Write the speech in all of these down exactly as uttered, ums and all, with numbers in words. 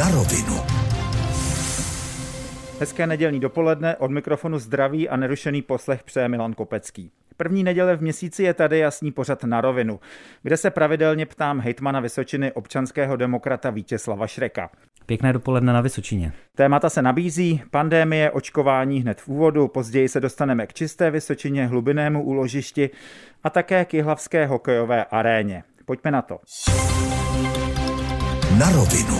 na rovinu. Hezké nedělní dopoledne, od mikrofonu zdraví a nerušený poslech přeje Milan Kopecký. První neděle v měsíci je tady jasný pořad Na rovinu, kde se pravidelně ptám hejtmana Vysočiny, občanského demokrata Vítězslava Šreka. Pěkné dopoledne na Vysočině. Témata se nabízí, pandemie, očkování hned v úvodu, později se dostaneme k čisté Vysočině, hlubinnému úložišti a také k jihlavské hokejové aréně. Pojďme na to. Na rovinu.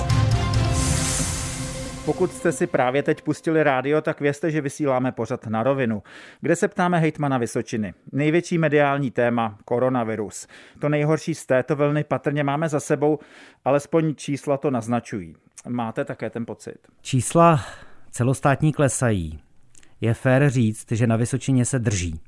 Pokud jste si právě teď pustili rádio, tak vězte, že vysíláme pořad Na rovinu, kde se ptáme hejtmana Vysočiny. Největší mediální téma – koronavirus. To nejhorší z této vlny patrně máme za sebou, alespoň čísla to naznačují. Máte také ten pocit? Čísla celostátní klesají. Je fér říct, že na Vysočině se drží.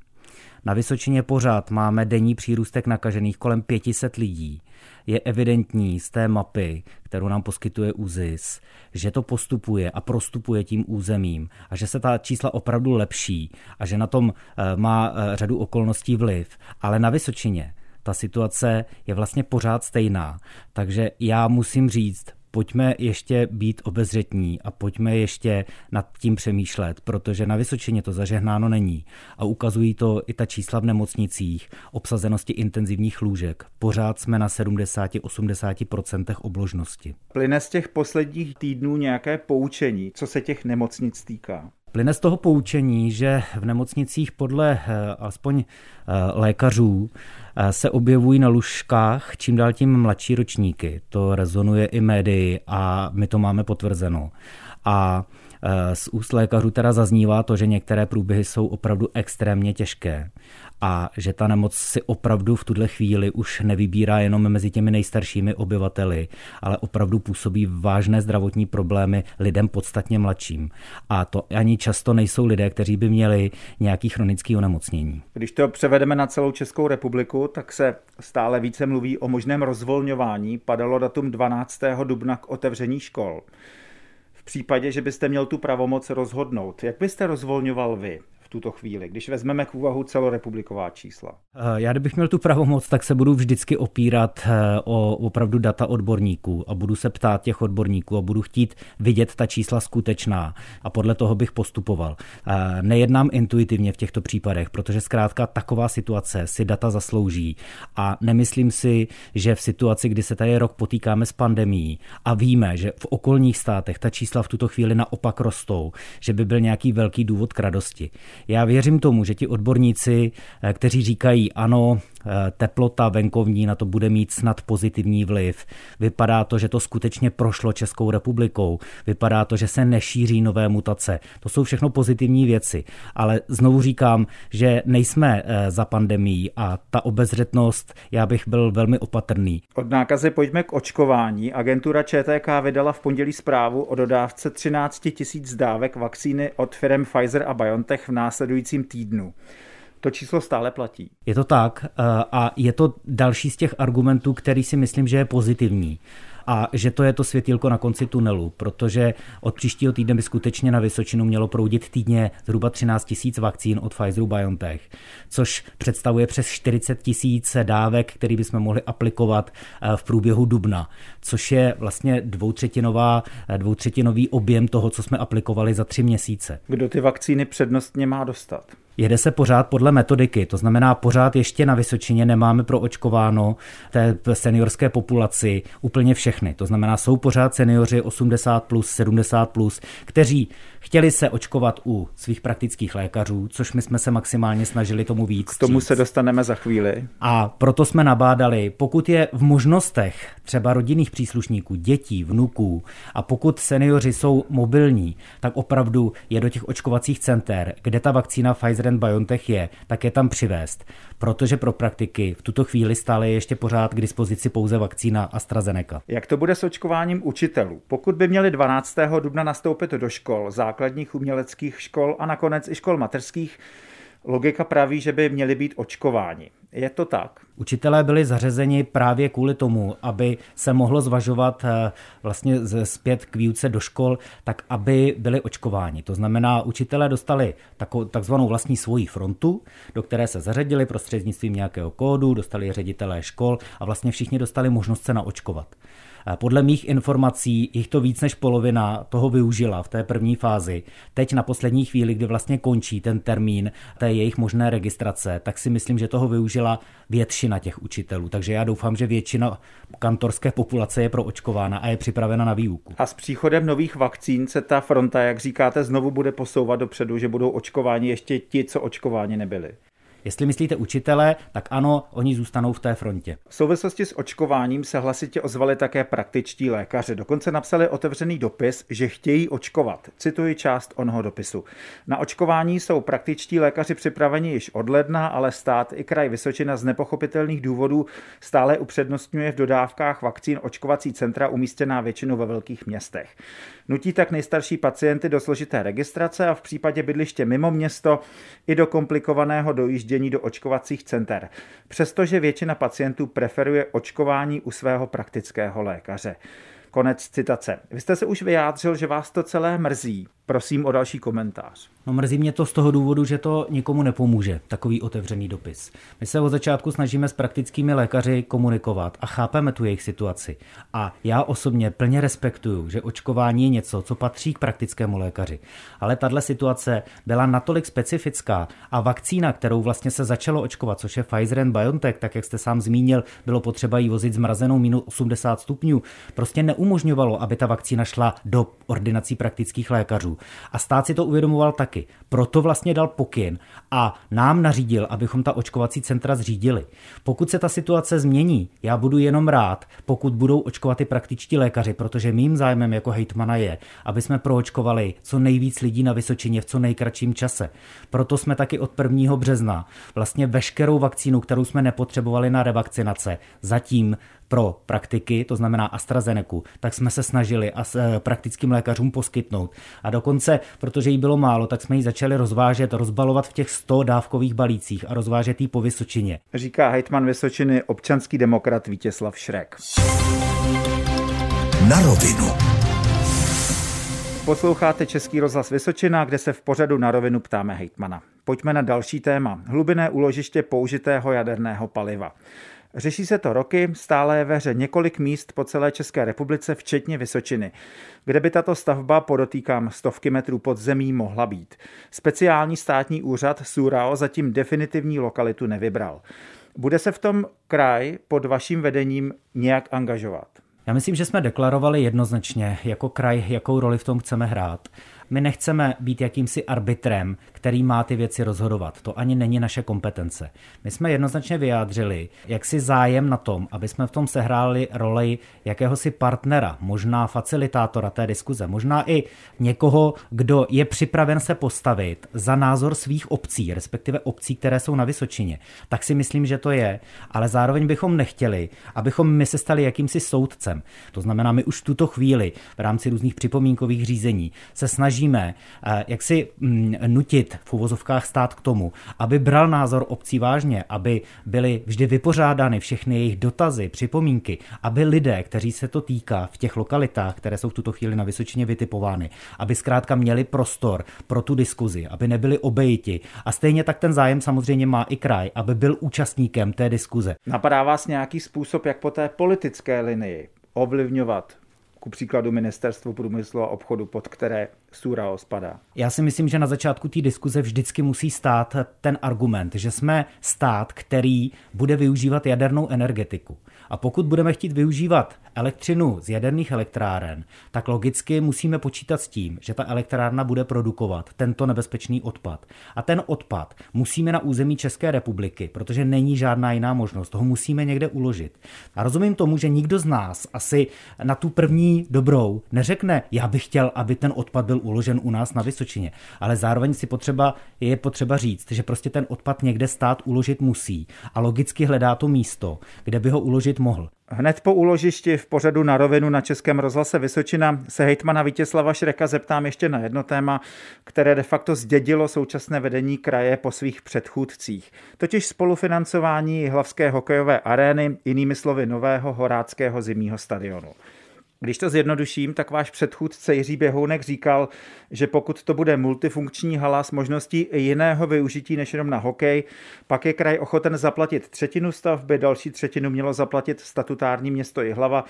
Na Vysočině pořád máme denní přírůstek nakažených kolem pět set lidí. Je evidentní z té mapy, kterou nám poskytuje ÚZIS, že to postupuje a prostupuje tím územím a že se ta čísla opravdu lepší a že na tom má řadu okolností vliv. Ale na Vysočině ta situace je vlastně pořád stejná. Takže já musím říct, pojďme ještě být obezřetní a pojďme ještě nad tím přemýšlet, protože na Vysočině to zažehnáno není. A ukazují to i ta čísla v nemocnicích, obsazenosti intenzivních lůžek. Pořád jsme na sedmdesát až osmdesát procent obložnosti. Plyne z těch posledních týdnů nějaké poučení, co se těch nemocnic týká? Plyne z toho poučení, že v nemocnicích podle alespoň lékařů se objevují na lůžkách čím dál tím mladší ročníky. To rezonuje i médii a my to máme potvrzeno. A z úst lékařů teda zaznívá to, že některé průběhy jsou opravdu extrémně těžké a že ta nemoc si opravdu v tuhle chvíli už nevybírá jenom mezi těmi nejstaršími obyvateli, ale opravdu působí vážné zdravotní problémy lidem podstatně mladším. A to ani často nejsou lidé, kteří by měli nějaký chronický onemocnění. Když to převedeme na celou Českou republiku, tak se stále více mluví o možném rozvolňování. Padalo datum dvanáctého dubna k otevření škol. V případě, že byste měl tu pravomoc rozhodnout, jak byste rozvolňoval vy v tuto chvíli, když vezmeme k úvahu celorepubliková čísla? Já kdybych měl tu pravomoc, tak se budu vždycky opírat o opravdu data odborníků a budu se ptát těch odborníků a budu chtít vidět ta čísla skutečná a podle toho bych postupoval. Nejednám intuitivně v těchto případech, protože zkrátka taková situace si data zaslouží a nemyslím si, že v situaci, kdy se tady rok potýkáme s pandemií a víme, že v okolních státech ta čísla v tuto chvíli naopak rostou, že by byl nějaký velký důvod k radosti. Já věřím tomu, že ti odborníci, kteří říkají ano, teplota venkovní na to bude mít snad pozitivní vliv. Vypadá to, že to skutečně prošlo Českou republikou. Vypadá to, že se nešíří nové mutace. To jsou všechno pozitivní věci. Ale znovu říkám, že nejsme za pandemií a ta obezřetnost, já bych byl velmi opatrný. Od nákazy pojďme k očkování. Agentura Č T K vydala v pondělí zprávu o dodávce třináct tisíc dávek vakcíny od firem Pfizer a BioNTech v následujícím týdnu. To číslo stále platí. Je to tak a je to další z těch argumentů, který si myslím, že je pozitivní. A že to je to světýlko na konci tunelu, protože od příštího týdne by skutečně na Vysočinu mělo proudit týdně zhruba třináct tisíc vakcín od Pfizeru BioNTech, což představuje přes čtyřicet tisíc dávek, které bychom mohli aplikovat v průběhu dubna, což je vlastně dvoutřetinová, dvoutřetinový objem toho, co jsme aplikovali za tři měsíce. Kdo ty vakcíny přednostně má dostat? Jede se pořád podle metodiky, to znamená pořád ještě na Vysočině nemáme proočkováno té seniorské populaci úplně všechny. To znamená, jsou pořád seniori osmdesát plus, sedmdesát plus, kteří chtěli se očkovat u svých praktických lékařů, což my jsme se maximálně snažili tomu víc. K tomu se dostaneme za chvíli. A proto jsme nabádali, pokud je v možnostech třeba rodinných příslušníků, dětí, vnuků a pokud seniori jsou mobilní, tak opravdu je do těch očkovacích center, kde ta vakcína Pfizer BioNTech je, tak je tam přivést, protože pro praktiky v tuto chvíli stále je ještě pořád k dispozici pouze vakcína AstraZeneca. Jak to bude s očkováním učitelů? Pokud by měli dvanáctého dubna nastoupit do škol, základních uměleckých škol a nakonec i škol mateřských, logika praví, že by měli být očkováni. Je to tak? Učitelé byli zařazeni právě kvůli tomu, aby se mohlo zvažovat vlastně zpět k výuce do škol, tak aby byli očkováni. To znamená, učitelé dostali takzvanou vlastní svoji frontu, do které se zařadili prostřednictvím nějakého kódu, dostali ředitelé škol a vlastně všichni dostali možnost se naočkovat. Podle mých informací jich to víc než polovina toho využila v té první fázi. Teď na poslední chvíli, kdy vlastně končí ten termín té jejich možné registrace, tak si myslím, že toho využila většina těch učitelů. Takže já doufám, že většina kantorské populace je proočkována a je připravena na výuku. A s příchodem nových vakcín se ta fronta, jak říkáte, znovu bude posouvat dopředu, že budou očkováni ještě ti, co očkováni nebyli. Jestli myslíte učitele, tak ano, oni zůstanou v té frontě. V souvislosti s očkováním se hlasitě ozvali také praktičtí lékaři. Dokonce napsali otevřený dopis, že chtějí očkovat. Cituji část onoho dopisu. Na očkování jsou praktičtí lékaři připraveni již od ledna, ale stát i kraj Vysočina z nepochopitelných důvodů stále upřednostňuje v dodávkách vakcín očkovací centra umístěná většinou ve velkých městech. Nutí tak nejstarší pacienty do složité registrace a v případě bydliště mimo město i do komplikovaného dojíždění do očkovacích center, přestože většina pacientů preferuje očkování u svého praktického lékaře. Konec citace. Vy jste se už vyjádřil, že vás to celé mrzí. Prosím o další komentář. No mrzí mě to z toho důvodu, že to nikomu nepomůže, takový otevřený dopis. My se od začátku snažíme s praktickými lékaři komunikovat a chápeme tu jejich situaci. A já osobně plně respektuju, že očkování je něco, co patří k praktickému lékaři. Ale tahle situace byla natolik specifická a vakcína, kterou vlastně se začalo očkovat, což je Pfizer and BioNTech, tak jak jste sám zmínil, bylo potřeba jí vozit zmrazenou minus osmdesát stupňů, prostě neumožňovalo, aby ta vakcína šla do ordinací praktických lékařů. A stát si to uvědomoval taky. Proto vlastně dal pokyn a nám nařídil, abychom ta očkovací centra zřídili. Pokud se ta situace změní, já budu jenom rád, pokud budou očkovat i praktičtí lékaři, protože mým zájmem jako hejtmana je, aby jsme proočkovali co nejvíc lidí na Vysočině v co nejkratším čase. Proto jsme taky od prvního března vlastně veškerou vakcínu, kterou jsme nepotřebovali na revakcinace, zatím pro praktiky, to znamená AstraZenecu, tak jsme se snažili a s praktickým lékařům poskytnout. A dokonce, protože jí bylo málo, tak jsme ji začali rozvážet, rozbalovat v těch sto dávkových balících a rozvážet ji po Vysočině. Říká hejtman Vysočiny, občanský demokrat Vítězslav Šrek. Na rovinu. Posloucháte Český rozhlas Vysočina, kde se v pořadu Na rovinu ptáme hejtmana. Pojďme na další téma. Hlubinné úložiště použitého jaderného paliva. Řeší se to roky, stále je ve hře několik míst po celé České republice, včetně Vysočiny, kde by tato stavba, podotýkám stovky metrů pod zemí, mohla být. Speciální státní úřad SÚRAO zatím definitivní lokalitu nevybral. Bude se v tom kraj pod vaším vedením nějak angažovat? Já myslím, že jsme deklarovali jednoznačně jako kraj, jakou roli v tom chceme hrát. My nechceme být jakýmsi arbitrem, který má ty věci rozhodovat. To ani není naše kompetence. My jsme jednoznačně vyjádřili, jak si zájem na tom, aby jsme v tom sehráli roli jakéhosi partnera, možná facilitátora té diskuze, možná i někoho, kdo je připraven se postavit za názor svých obcí, respektive obcí, které jsou na Vysočině. Tak si myslím, že to je, ale zároveň bychom nechtěli, abychom my se stali jakýmsi soudcem. To znamená, my už v tuto chvíli v rámci různých připomínkových řízení se snaží jak si nutit v uvozovkách stát k tomu, aby bral názor obcí vážně, aby byly vždy vypořádány všechny jejich dotazy, připomínky, aby lidé, kteří se to týká v těch lokalitách, které jsou v tuto chvíli na Vysočině vytipovány, aby zkrátka měli prostor pro tu diskuzi, aby nebyli obejiti. A stejně tak ten zájem samozřejmě má i kraj, aby byl účastníkem té diskuze. Napadá vás nějaký způsob, jak po té politické linii ovlivňovat ku příkladu Ministerstvu průmyslu a obchodu, pod které SÚRAO spadá? Já si myslím, že na začátku té diskuze vždycky musí stát ten argument, že jsme stát, který bude využívat jadernou energetiku. A pokud budeme chtít využívat elektřinu z jaderných elektráren, tak logicky musíme počítat s tím, že ta elektrárna bude produkovat tento nebezpečný odpad. A ten odpad musíme na území České republiky, protože není žádná jiná možnost, ho musíme někde uložit. A rozumím tomu, že nikdo z nás asi na tu první dobrou neřekne, já bych chtěl, aby ten odpad byl uložen u nás na Vysočině, ale zároveň si potřeba, je potřeba říct, že prostě ten odpad někde stát uložit musí a logicky hledá to místo, kde by ho uložit mohl. Hned po úložišti v pořadu Na rovinu na Českém rozhlase Vysočina se hejtmana Vítězslava Šreka zeptám ještě na jedno téma, které de facto zdědilo současné vedení kraje po svých předchůdcích. Totiž spolufinancování jihlavské hokejové arény, jinými slovy nového horáckého zimního stadionu. Když to zjednoduším, tak váš předchůdce Jiří Běhounek říkal, že pokud to bude multifunkční hala s možností jiného využití než jenom na hokej, pak je kraj ochoten zaplatit třetinu stavby, další třetinu mělo zaplatit statutární město Jihlava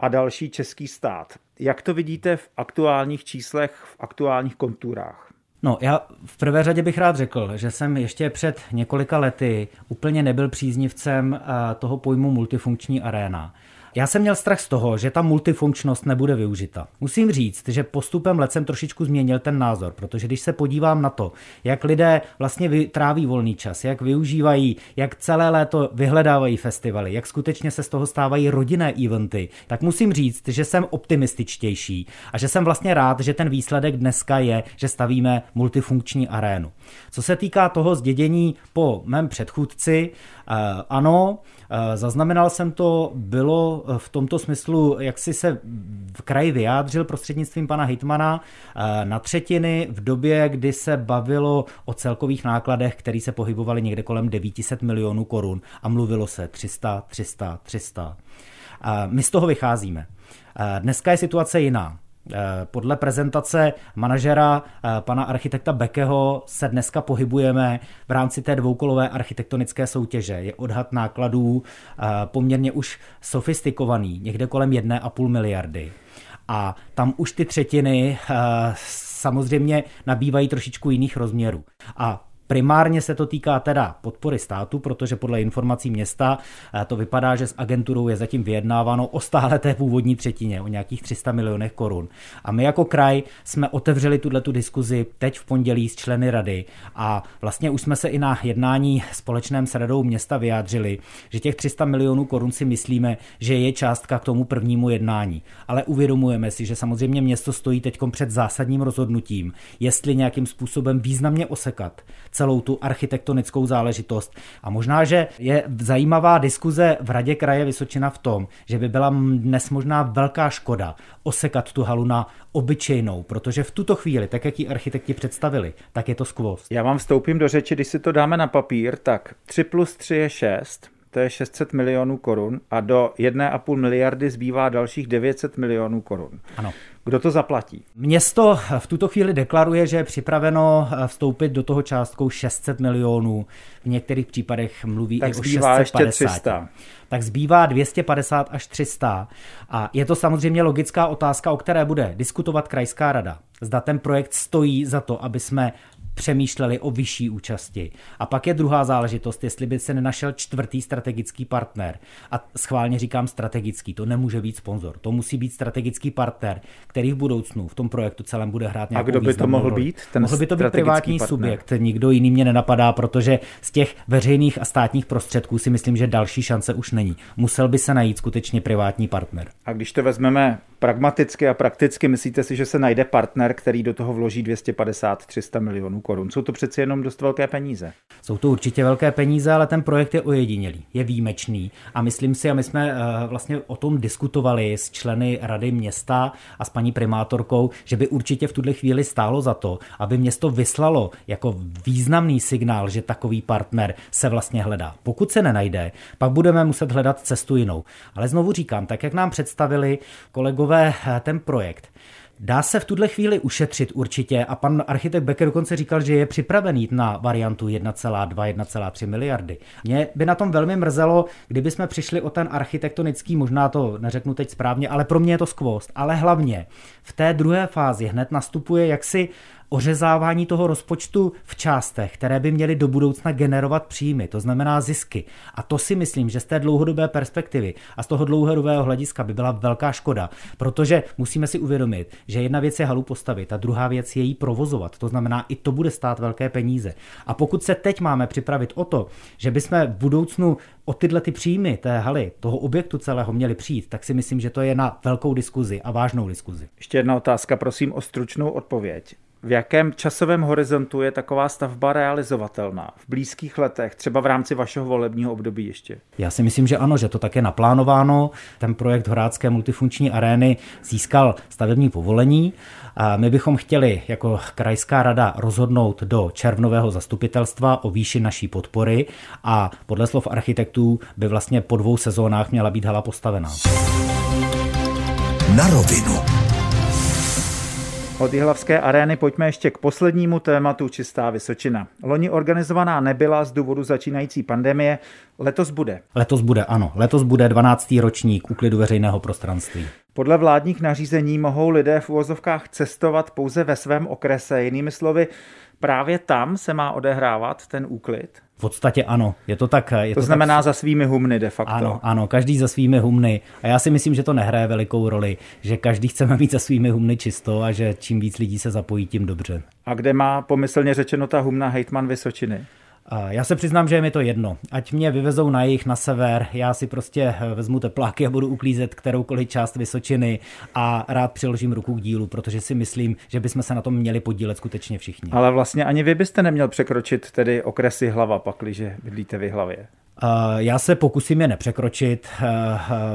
a další český stát. Jak to vidíte v aktuálních číslech, v aktuálních konturách? No, já v prvé řadě bych rád řekl, že jsem ještě před několika lety úplně nebyl příznivcem toho pojmu multifunkční aréna. Já jsem měl strach z toho, že ta multifunkčnost nebude využita. Musím říct, že postupem let jsem trošičku změnil ten názor, protože když se podívám na to, jak lidé vlastně tráví volný čas, jak využívají, jak celé léto vyhledávají festivaly, jak skutečně se z toho stávají rodinné eventy, tak musím říct, že jsem optimističtější a že jsem vlastně rád, že ten výsledek dneska je, že stavíme multifunkční arénu. Co se týká toho zdědění po mém předchůdci, ano, zaznamenal jsem to, bylo v tomto smyslu, jak si se v kraji vyjádřil prostřednictvím pana hejtmana, na třetiny v době, kdy se bavilo o celkových nákladech, které se pohybovaly někde kolem devět set milionů korun a mluvilo se tři sta, tři sta, tři sta. My z toho vycházíme. Dneska je situace jiná. Podle prezentace manažera pana architekta Bekeho se dneska pohybujeme v rámci té dvoukolové architektonické soutěže. Je odhad nákladů poměrně už sofistikovaný, někde kolem jedna celá pět miliardy. A tam už ty třetiny samozřejmě nabývají trošičku jiných rozměrů. A primárně se to týká teda podpory státu, protože podle informací města to vypadá, že s agenturou je zatím vyjednáváno o stále té původní třetině, o nějakých tři sta milionech korun. A my jako kraj jsme otevřeli tuhletu diskuzi teď v pondělí s členy rady a vlastně už jsme se i na jednání společném s radou města vyjádřili, že těch tři sta milionů korun si myslíme, že je částka k tomu prvnímu jednání. Ale uvědomujeme si, že samozřejmě město stojí teď před zásadním rozhodnutím, jestli nějakým způsobem významně osekat celou tu architektonickou záležitost. A možná, že je zajímavá diskuze v radě kraje Vysočina v tom, že by byla dnes možná velká škoda osekat tu halu na obyčejnou, protože v tuto chvíli, tak jak ji architekti představili, tak je to skvost. Já vám vstoupím do řeči, když si to dáme na papír, tak tři plus tři je šest, to je šest set milionů korun a do jedna celá pět miliardy zbývá dalších devět set milionů korun. Ano. Kdo to zaplatí? Město v tuto chvíli deklaruje, že je připraveno vstoupit do toho částkou šest set milionů. V některých případech mluví tak i o šest set padesát. Tak zbývá dvě stě padesát až tři sta. A je to samozřejmě logická otázka, o které bude diskutovat krajská rada. Zda ten projekt stojí za to, aby jsme přemýšleli o vyšší účasti. A pak je druhá záležitost, jestli by se nenašel čtvrtý strategický partner. A schválně říkám strategický, to nemůže být sponzor, to musí být strategický partner, který v budoucnu v tom projektu celém bude hrát nějakou významnou roli. A kdo by to mohl být? Ten mohl by to být privátní partner. Subjekt, nikdo jiný mě nenapadá, protože z těch veřejných a státních prostředků si myslím, že další šance už není. Musel by se najít skutečně privátní partner. A když to vezmeme pragmaticky a prakticky, myslíte si, že se najde partner, který do toho vloží dvě stě padesát až tři sta milionů korun? Jsou to přeci jenom dost velké peníze. Jsou to určitě velké peníze, ale ten projekt je ojedinělý, je výjimečný a myslím si, a my jsme vlastně o tom diskutovali s členy rady města a s paní primátorkou, že by určitě v tuhle chvíli stálo za to, aby město vyslalo jako významný signál, že takový partner se vlastně hledá. Pokud se nenajde, pak budeme muset hledat cestu jinou. Ale znovu říkám, tak jak nám představili kolegové ten projekt. Dá se v tuhle chvíli ušetřit určitě a pan architekt Becker dokonce říkal, že je připraven jít na variantu jedna celá dva, jedna celá tři miliardy. Mě by na tom velmi mrzelo, kdyby jsme přišli o ten architektonický, možná to neřeknu teď správně, ale pro mě je to skvost, ale hlavně v té druhé fázi hned nastupuje jaksi ořezávání toho rozpočtu v částech, které by měly do budoucna generovat příjmy, to znamená zisky. A to si myslím, že z té dlouhodobé perspektivy a z toho dlouhodobého hlediska by byla velká škoda, protože musíme si uvědomit, že jedna věc je halu postavit a druhá věc je jí provozovat, to znamená i to bude stát velké peníze. A pokud se teď máme připravit o to, že bychom v budoucnu o tyhle ty příjmy té haly, toho objektu celého měli přijít, tak si myslím, že to je na velkou diskuzi a vážnou diskuzi. Ještě jedna otázka, prosím o stručnou odpověď. V jakém časovém horizontu je taková stavba realizovatelná? V blízkých letech, třeba v rámci vašeho volebního období ještě? Já si myslím, že ano, že to tak je naplánováno. Ten projekt Horácké multifunkční arény získal stavební povolení. A my bychom chtěli jako krajská rada rozhodnout do červnového zastupitelstva o výši naší podpory a podle slov architektů by vlastně po dvou sezónách měla být hala postavená. na rovinu. Od jihlavské arény pojďme ještě k poslednímu tématu Čistá Vysočina. Loni organizovaná nebyla z důvodu začínající pandemie, letos bude. Letos bude, ano. Letos bude dvanáctý ročník úklidu veřejného prostranství. Podle vládních nařízení mohou lidé v uvozovkách cestovat pouze ve svém okrese. Jinými slovy, právě tam se má odehrávat ten úklid. V podstatě ano, je to tak. Je to, to znamená tak... za svými humny de facto. Ano, ano, každý za svými humny. A já si myslím, že to nehraje velikou roli, že každý chceme mít za svými humny čisto a že čím víc lidí se zapojí, tím dobře. A kde má pomyslně řečeno ta humna hejtman Vysočiny? Já se přiznám, že je mi to jedno. Ať mě vyvezou na jih, na sever, já si prostě vezmu tepláky a budu uklízet kteroukoliv část Vysočiny a rád přiložím ruku k dílu, protože si myslím, že bychom se na tom měli podílet skutečně všichni. Ale vlastně ani vy byste neměl překročit tedy okres Jihlava, pakliže bydlíte v Jihlavě. Já se pokusím je nepřekročit,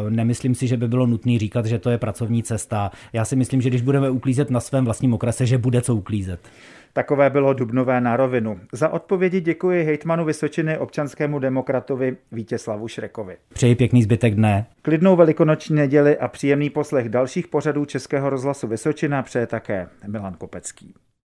nemyslím si, že by bylo nutné říkat, že to je pracovní cesta. Já si myslím, že když budeme uklízet na svém vlastním okrese, že bude co uklízet. Takové bylo dubnové Na rovinu. Za odpovědi děkuji hejtmanu Vysočiny, občanskému demokratovi Vítězslavu Šrekovi. Přeji pěkný zbytek dne. Klidnou velikonoční neděli a příjemný poslech dalších pořadů Českého rozhlasu Vysočina přeje také Milan Kopecký.